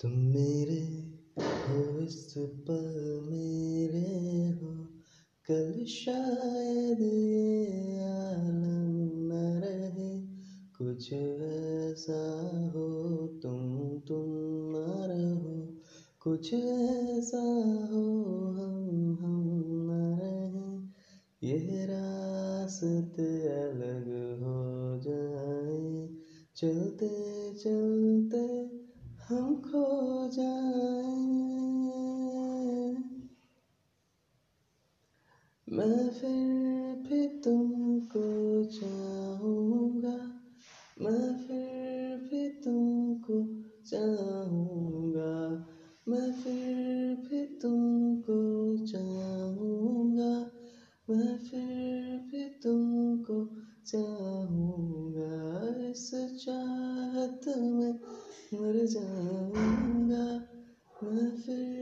तुम मेरे हो इस पल मेरे हो, कल शायद ये आलम न रहे, कुछ ऐसा हो तुम न रहो, कुछ ऐसा हो हम न रहे, ये रास्ते अलग हो जाए, चलते चलते हम खो जाए। मैं फिर भी तुमको चाहूँगा, मैं फिर भी तुमको चाहूँगा, मैं फिर भी तुमको चाहूँगा, मैं फिर भी तुमको चाहूँगा, इस चाहत में मर जाऊँगा, मैं फिर